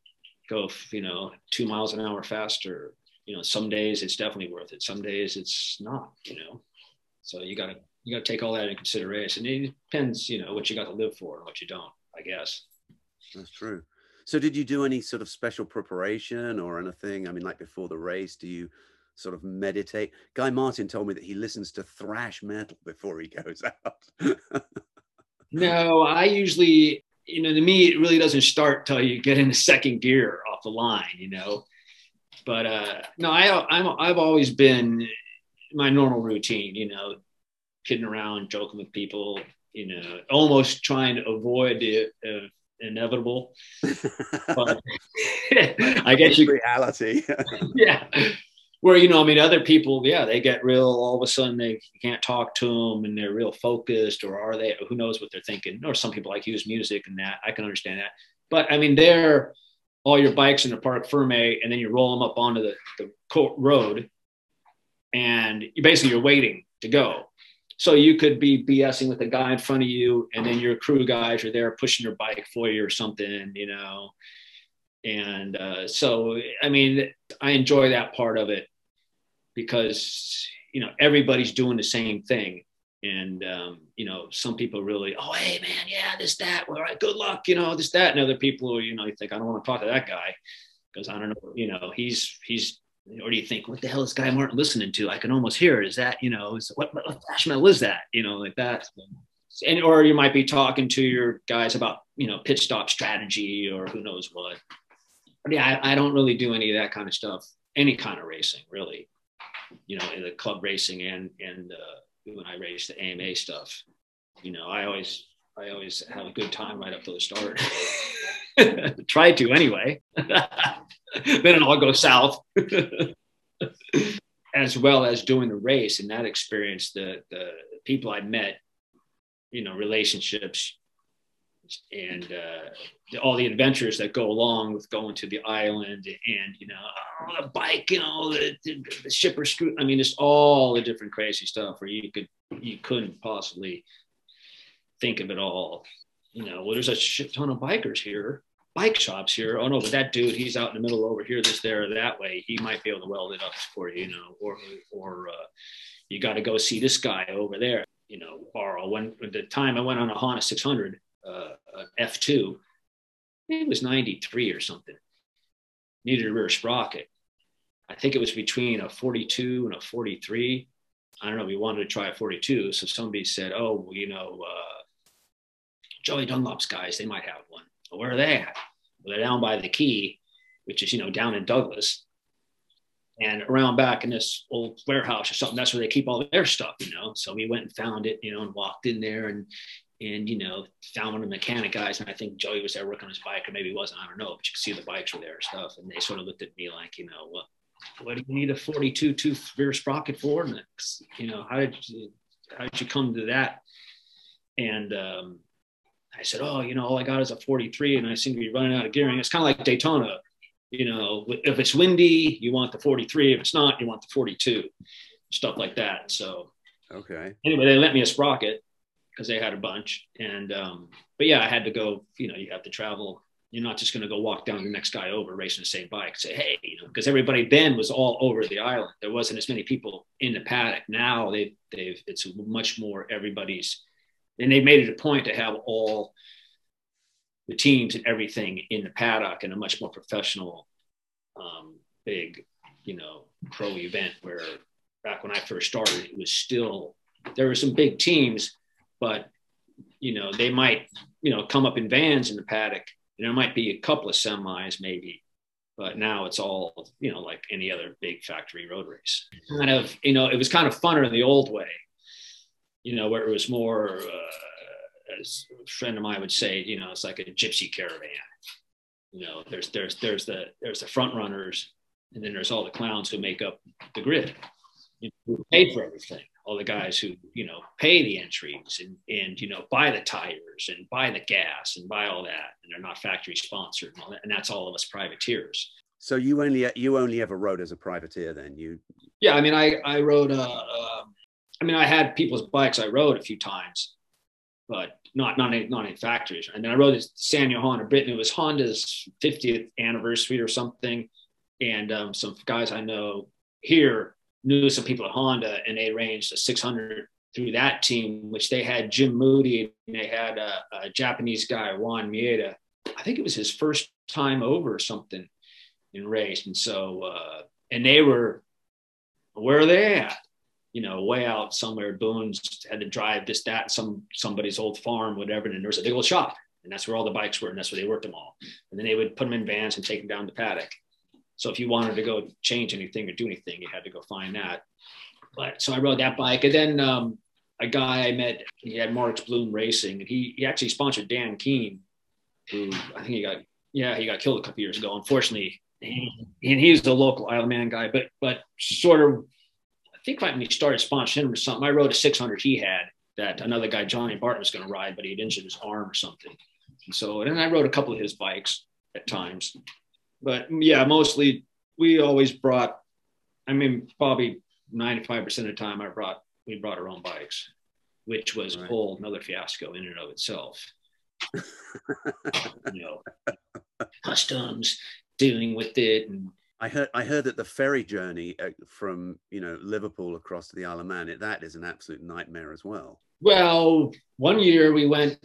go, you know, 2 miles an hour faster. You know, some days it's definitely worth it. Some days it's not, you know, so you gotta take all that into consideration. It depends, you know, what you got to live for and what you don't, I guess. That's true. So did you do any sort of special preparation or anything? I mean, like before the race, do you sort of meditate? Guy Martin told me that he listens to thrash metal before he goes out. No, I usually, you know, to me, it really doesn't start till you get into second gear off the line, you know. But no, I've always been my normal routine, you know, kidding around, joking with people, you know, almost trying to avoid the inevitable. But I guess you reality. Yeah. Where, you know, I mean, other people, yeah, they get real, all of a sudden they can't talk to them and they're real focused, or are they, who knows what they're thinking? Or some people like use music and that, I can understand that. But I mean, they're all your bikes in the Parc Fermé, and then you roll them up onto the road, and you basically you're waiting to go. So you could be BSing with a guy in front of you, and then your crew guys are there pushing your bike for you or something, you know. And so, I mean, I enjoy that part of it because, you know, everybody's doing the same thing. And, you know, some people really, oh, hey, man, yeah, this, that, all right, good luck, you know, this, that. And other people, you know, you think, I don't want to talk to that guy because I don't know, you know, he's, or do you think, what the hell is Guy Martin listening to? I can almost hear it. Is that, you know, is, what flash metal is that? You know, like that. And, or you might be talking to your guys about, you know, pit stop strategy or who knows what. But yeah, I don't really do any of that kind of stuff, any kind of racing, really, you know, in the club racing and when I race the AMA stuff, you know, I always have a good time right up to the start. Try to anyway. Then it all goes south. As well as doing the race and that experience, the people I met, you know, relationships and all the adventures that go along with going to the island and, you know, oh, the bike, you know, the shipper screw. I mean, it's all the different crazy stuff where you couldn't possibly think of it all. You know, well, there's a shit ton of bikers here, bike shops here. Oh no, but that dude, he's out in the middle over here, this, there, or that way. He might be able to weld it up for you, you know, or you got to go see this guy over there, you know. Or when at the time I went on a Honda 600, F2, it was 93 or something. Needed a rear sprocket. I think it was between a 42 and a 43. I don't know. We wanted to try a 42, so somebody said, "Oh, well, you know, Joey Dunlop's guys, they might have one." Well, where are they at? Well, they're down by the Key, which is, you know, down in Douglas, and around back in this old warehouse or something. That's where they keep all their stuff, you know. So we went and found it, you know, and walked in there and you know, found one of the mechanic guys, and I think Joey was there working on his bike, or maybe he wasn't, I don't know, but you could see the bikes were there and stuff, and they sort of looked at me like, you know, what do you need a 42 rear sprocket for? And, you know, how did you come to that? And I said, oh, you know, all I got is a 43, and I seem to be running out of gearing. It's kind of like Daytona, you know, if it's windy, you want the 43. If it's not, you want the 42, stuff like that. So, okay. Anyway, they lent me a sprocket, because they had a bunch. And but yeah, I had to go, you know, you have to travel. You're not just going to go walk down the next guy over racing the same bike and say, hey, you know, because everybody then was all over the island. There wasn't as many people in the paddock. Now they've it's much more everybody's, and they made it a point to have all the teams and everything in the paddock in a much more professional, big, you know, pro event, where back when I first started, it was still, there were some big teams, but, you know, they might, you know, come up in vans in the paddock, and there might be a couple of semis maybe, but now it's all, you know, like any other big factory road race. Kind of, you know, it was kind of funner in the old way, you know, where it was more, as a friend of mine would say, you know, it's like a gypsy caravan. You know, there's the front runners, and then there's all the clowns who make up the grid, you know, who pay for everything. All the guys who, you know, pay the entries and, you know, buy the tires and buy the gas and buy all that. And they're not factory sponsored and all that. And that's all of us privateers. So you only ever rode as a privateer then? Yeah. I mean, I rode, I mean, I had people's bikes I rode a few times, but not in factories. And then I rode this San Johan of Britain. It was Honda's 50th anniversary or something. And some guys I know here knew some people at Honda, and they arranged a 600 through that team, which they had Jim Moody, and they had a Japanese guy, Juan Mieda. I think it was his first time over or something in race. And so, and they were, where are they at? You know, way out somewhere, Boone's had to drive this, that, somebody's old farm, whatever. And there was a big old shop, and that's where all the bikes were, and that's where they worked them all. And then they would put them in vans and take them down the paddock. So if you wanted to go change anything or do anything, you had to go find that. But so I rode that bike. And then a guy I met, he had Mark's Bloom Racing, and he actually sponsored Dan Keane, who I think he got killed a couple years ago, unfortunately. And he was the local Isle of Man guy, but sort of, I think when he started sponsoring him or something, I rode a 600 he had that another guy, Johnny Barton, was going to ride, but he'd injured his arm or something. And so then I rode a couple of his bikes at times. But yeah, mostly we always brought, I mean, probably 95% of the time we brought our own bikes, which was a whole another fiasco in and of itself. You know, customs, dealing with it. And I heard that the ferry journey from, you know, Liverpool across to the Isle of Man, that is an absolute nightmare as well. Well, one year we went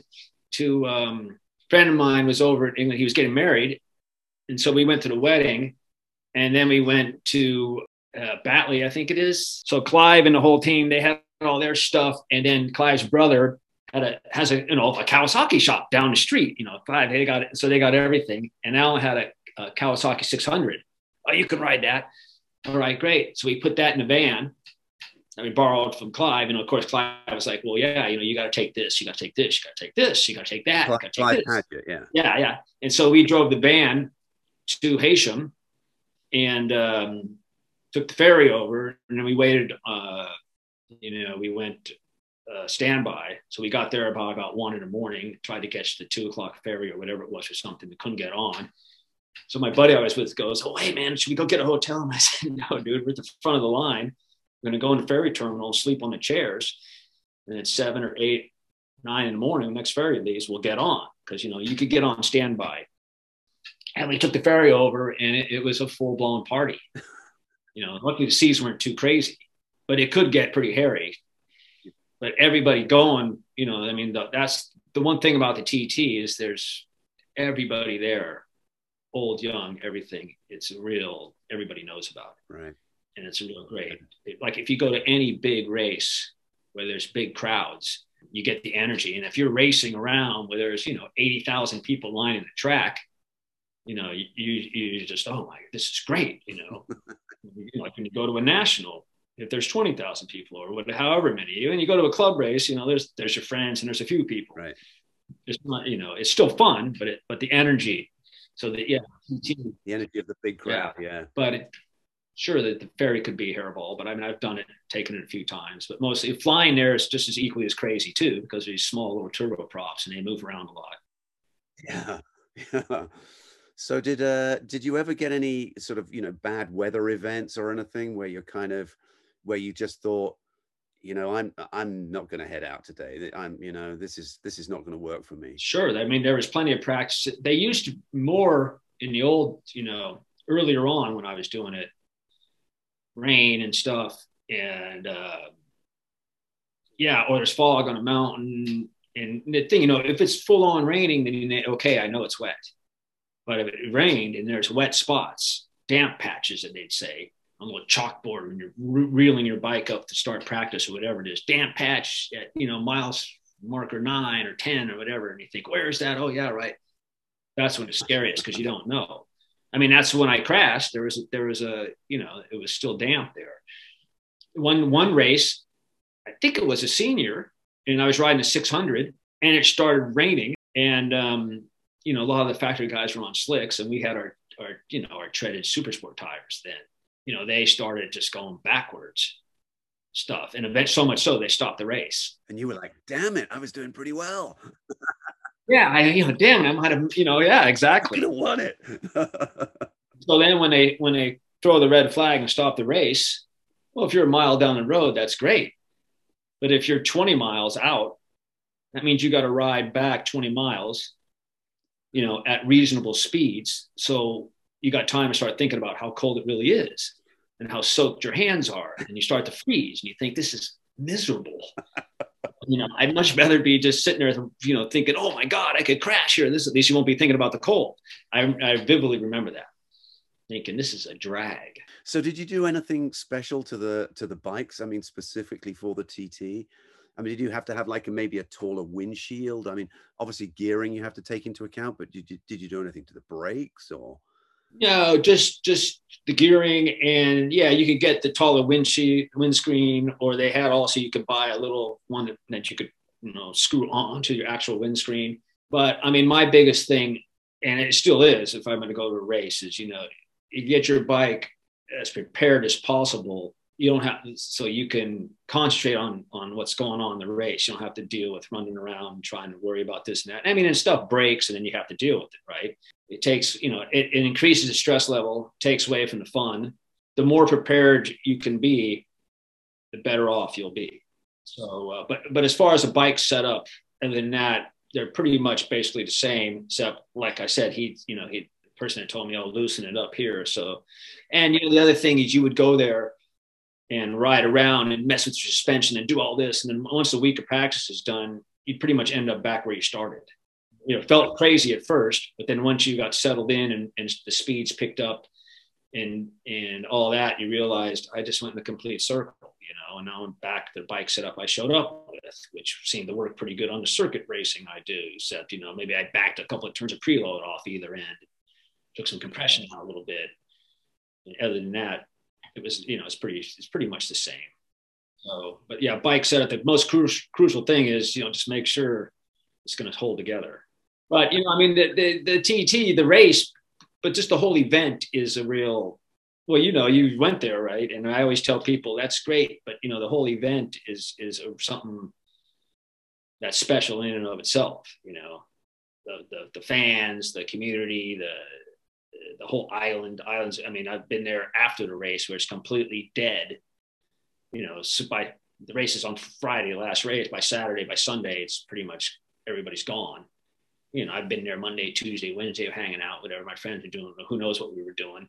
to a friend of mine was over in England. He was getting married. And so we went to the wedding, and then we went to Batley, I think it is. So Clive and the whole team, they had all their stuff. And then Clive's brother has a, you know, a Kawasaki shop down the street, you know, Clive, they got it. So they got everything. And Alan had a Kawasaki 600. Oh, you can ride that. All right, great. So we put that in the van that we borrowed from Clive. And of course, Clive was like, well, yeah, you know, you got to take this, you got to take this, you got to take this, you got to take that. You gotta take this. Padgett, yeah. Yeah, yeah. And so we drove the van to Heysham and took the ferry over. And then we waited, we went standby. So we got there about 1 a.m, tried to catch the 2:00 ferry or whatever it was or something. We couldn't get on. So my buddy I was with goes, oh, hey, man, should we go get a hotel? And I said, no, dude, we're at the front of the line. We're going to go in the ferry terminal, sleep on the chairs. And at 7 or 8, 9 in the morning, the next ferry leaves, we'll get on. Because, you know, you could get on standby. And we took the ferry over, and it was a full-blown party. You know, luckily the seas weren't too crazy, but it could get pretty hairy. But everybody going, you know, I mean, that's the one thing about the TT is there's everybody there. Old, young, everything. It's real, everybody knows about it. Right. And it's real great. Like if you go to any big race where there's big crowds, you get the energy. And if you're racing around where there's, you know, 80,000 people lining the track, you know, you just, oh my, this is great. You know, like when you go to a national, if there's 20,000 people or whatever, however many, and you go to a club race, you know, there's your friends and there's a few people. Right. It's not, you know, it's still fun, but the energy. So that, yeah, the energy of the big crowd, yeah. But sure that the ferry could be a hairball, but I mean, I've done it, taken it a few times, but mostly flying there is just as equally as crazy too, because these small little turboprops and they move around a lot. Yeah, yeah. So did you ever get any sort of, you know, bad weather events or anything where you're kind of, where you just thought, you know, I'm not going to head out today. I'm, you know, this is not going to work for me. Sure. I mean, there was plenty of practice. They used to more in the old, you know, earlier on when I was doing it, rain and stuff. And yeah, or there's fog on a mountain. And the thing, you know, if it's full on raining, then okay, I know it's wet. But if it rained and there's wet spots, damp patches that they'd say, on a little chalkboard when you're reeling your bike up to start practice or whatever it is, damp patch at, you know, miles marker 9 or 10 or whatever. And you think, where is that? Oh yeah, right. That's when it's scariest because you don't know. I mean, that's when I crashed. There was a, you know, it was still damp there. One race, I think it was a senior, and I was riding a 600 and it started raining. And, you know, a lot of the factory guys were on slicks and we had our you know, our treaded super sport tires then. You know, they started just going backwards stuff. And so much so they stopped the race. And you were like, damn it, I was doing pretty well. Yeah, damn it, I might have, you know, yeah, exactly. I could have won it. So then when they throw the red flag and stop the race, well, if you're a mile down the road, that's great. But if you're 20 miles out, that means you got to ride back 20 miles, you know, at reasonable speeds. So you got time to start thinking about how cold it really is and how soaked your hands are. And you start to freeze and you think, this is miserable. You know, I'd much rather be just sitting there, you know, thinking, oh my God, I could crash here. At least you won't be thinking about the cold. I vividly remember that, thinking this is a drag. So did you do anything special to the bikes? I mean, specifically for the TT? I mean, did you have to have like maybe a taller windshield? I mean, obviously gearing you have to take into account, but did you do anything to the brakes or? No, just the gearing, and yeah, you could get the taller windscreen, or they had also, you could buy a little one that you could, you know, screw onto your actual windscreen. But I mean, my biggest thing, and it still is, if I'm going to go to a race, is, you know, you get your bike as prepared as possible. You don't have, so you can concentrate on what's going on in the race. You don't have to deal with running around trying to worry about this and that. I mean, and stuff breaks, and then you have to deal with it, right? It takes, you know, it increases the stress level, takes away from the fun. The more prepared you can be, the better off you'll be. So, but as far as the bike setup, and then that, they're pretty much basically the same, except like I said, he, the person that told me, I'll loosen it up here. So, and you know, the other thing is, you would go there and ride around and mess with your suspension and do all this. And then once the week of practice is done, you'd pretty much end up back where you started. You know, felt crazy at first, but then once you got settled in and the speeds picked up and all that, you realized I just went in the complete circle, you know, and now I'm back to the bike setup I showed up with, which seemed to work pretty good on the circuit racing I do, except, you know, maybe I backed a couple of turns of preload off either end, took some compression out a little bit. And other than that, it was, you know, it's pretty much the same. So, but yeah, bike setup, the most crucial thing is, you know, just make sure it's going to hold together. But, you know, I mean, the TT, the race, but just the whole event is a real, well, you know, you went there, right? And I always tell people that's great, but you know, the whole event is something that's special in and of itself. You know, the fans, the community, the whole islands. I mean, I've been there after the race where it's completely dead. You know, so by the race is on Friday, last race, by Saturday, by Sunday, it's pretty much everybody's gone. You know, I've been there Monday, Tuesday, Wednesday, hanging out, whatever my friends are doing, who knows what we were doing.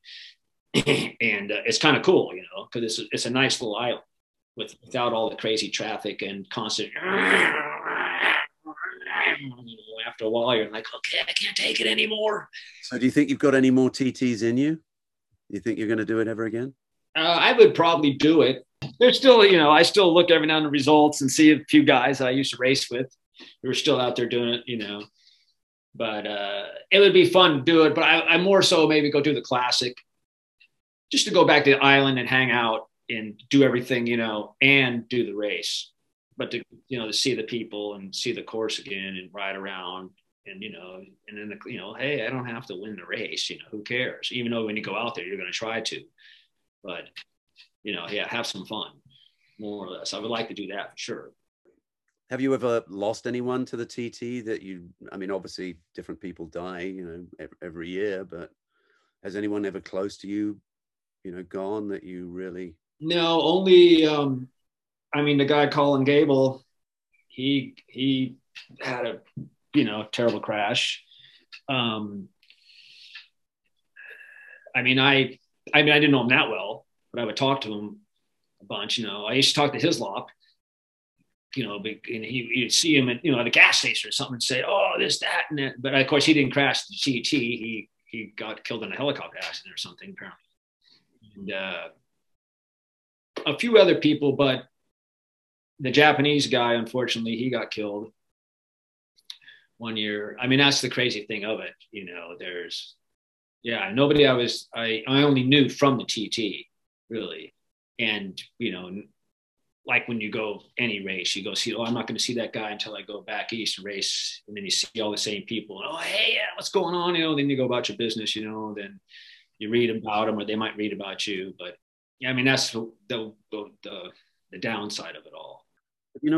And it's kind of cool, you know, because it's a nice little island without all the crazy traffic and constant. After a while, you're like, okay, I can't take it anymore. So do you think you've got any more TTs in you? You think you're going to do it ever again? I would probably do it. There's still, you know, I still look every now and then at the results and see a few guys I used to race with who are still out there doing it, you know. But it would be fun to do it. But I more so maybe go do the classic, just to go back to the island and hang out and do everything, you know, and do the race. But to, you know, to see the people and see the course again and ride around and, you know, and then, you know, hey, I don't have to win the race. You know, who cares? Even though when you go out there, you're going to try to. But, you know, yeah, have some fun, more or less. I would like to do that for sure. Have you ever lost anyone to the TT that you, I mean, obviously different people die, you know, every year, but has anyone ever close to you, you know, gone that you really? No, only, I mean, the guy Colin Gable, he had a, you know, terrible crash. I mean, I didn't know him that well, but I would talk to him a bunch, you know. I used to talk to Hislop, you know, and you'd see him at, you know, at a gas station or something and say, oh, this, that, and that. But of course, he didn't crash the TT. He got killed in a helicopter accident or something, apparently. And a few other people, but the Japanese guy, unfortunately, he got killed one year. I mean, that's the crazy thing of it. You know, there's, yeah, nobody I only knew from the TT, really. And, you know, like when you go any race, you go see, oh, I'm not going to see that guy until I go back east and race. And then you see all the same people. And, oh, hey, yeah, what's going on? You know, then you go about your business, you know, then you read about them or they might read about you. But yeah, I mean, that's the downside of it all. But you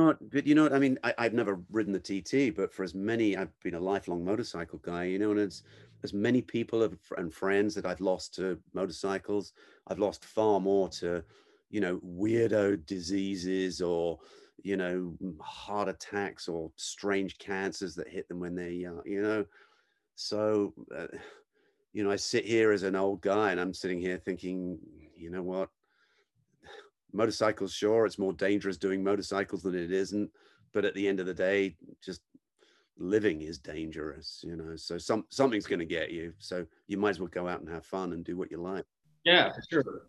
know what, I mean, I've never ridden the TT, but for as many, I've been a lifelong motorcycle guy, you know, and it's as many people and friends that I've lost to motorcycles, I've lost far more to, you know, weirdo diseases or, you know, heart attacks or strange cancers that hit them when they're young, you know. So, you know, I sit here as an old guy and I'm sitting here thinking, you know what? Motorcycles, sure, it's more dangerous doing motorcycles than it isn't, but at the end of the day, just living is dangerous, you know. So something's going to get you, so you might as well go out and have fun and do what you like. Yeah, sure.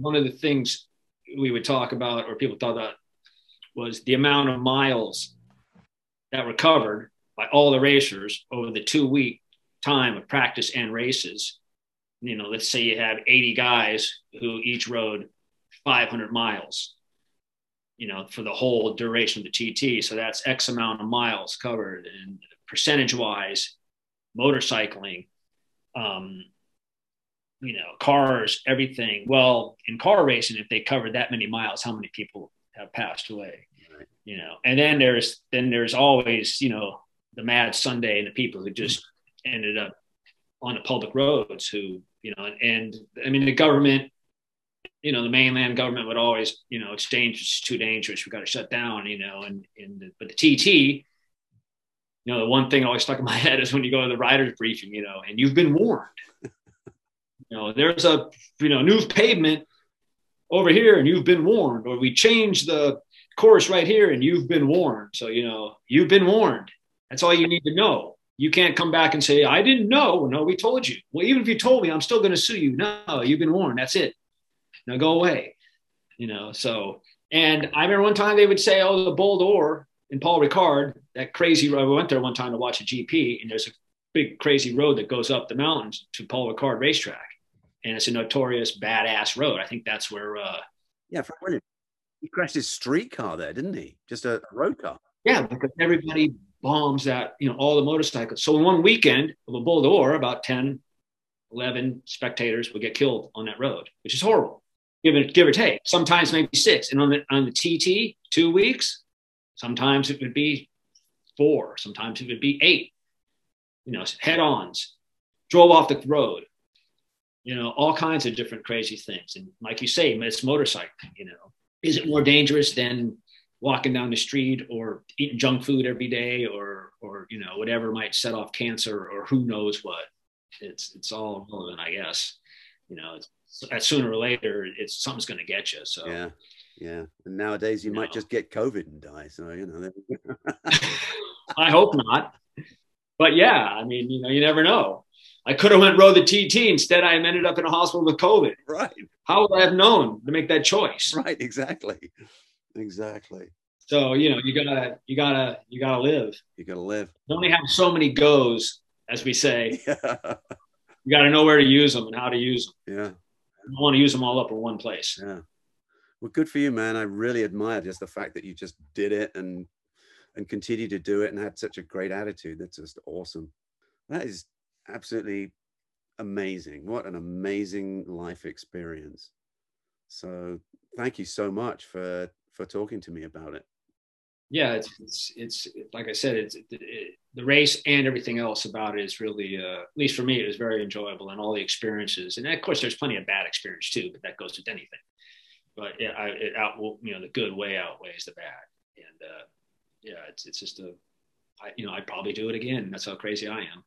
One of the things we would talk about, or people thought about, was the amount of miles that were covered by all the racers over the 2-week time of practice and races you know, let's say you had 80 guys who each rode 500 miles, you know, for the whole duration of the TT. So that's X amount of miles covered, and percentage wise, motorcycling, you know, cars, everything. Well, in car racing, if they covered that many miles, how many people have passed away, right? You know, and then there's always, you know, the Mad Sunday and the people who just ended up on the public roads who, you know, and I mean, the government, you know, the mainland government would always, you know, it's too dangerous, we got to shut down, you know, but the TT, you know, the one thing always stuck in my head is when you go to the rider's briefing, you know, and you've been warned, you know, there's a, you know, new pavement over here and you've been warned, or we changed the course right here and you've been warned. So, you know, you've been warned. That's all you need to know. You can't come back and say, I didn't know. No, we told you. Well, even if you told me, I'm still going to sue you. No, you've been warned. That's it. Now go away. You know, so, and I remember one time they would say, oh, the Bol d'Or and Paul Ricard, that crazy road. We went there one time to watch a GP, and there's a big crazy road that goes up the mountains to Paul Ricard racetrack. And it's a notorious badass road. I think that's where. Yeah, Frank Williams. He crashed his street car there, didn't he? Just a road car. Yeah, because everybody bombs that, you know, all the motorcycles. So one weekend of a Bol d'Or, about 10, 11 spectators would get killed on that road, which is horrible, give or take. Sometimes maybe 6. And on the TT, 2 weeks, sometimes it would be 4. Sometimes it would be 8, you know, head-ons, drove off the road, you know, all kinds of different crazy things. And like you say, it's motorcycling, you know. Is it more dangerous than walking down the street or eating junk food every day or, you know, whatever might set off cancer or who knows what? It's all relevant, I guess. You know, it's sooner or later, it's something's going to get you. So, yeah. Yeah. And nowadays you might just get COVID and die. So, you know, I hope not. But yeah, I mean, you know, you never know. I could have went rode the TT. Instead, I ended up in a hospital with COVID. Right. How would I have known to make that choice? Right. Exactly. Exactly. So, you know, you gotta live. You gotta live. You only have so many goes, as we say. Yeah. You gotta know where to use them and how to use them. Yeah. You don't want to use them all up in one place. Yeah. Well, good for you, man. I really admire just the fact that you just did it and continue to do it and had such a great attitude. That's just awesome. That is absolutely amazing. What an amazing life experience. So thank you so much for talking to me about it. Yeah, it's like I said, the race and everything else about it is really, at least for me, it was very enjoyable, and all the experiences. And of course, there's plenty of bad experience too, but that goes with anything. But yeah, the good way outweighs the bad. And yeah, it's just I probably do it again. That's how crazy I am.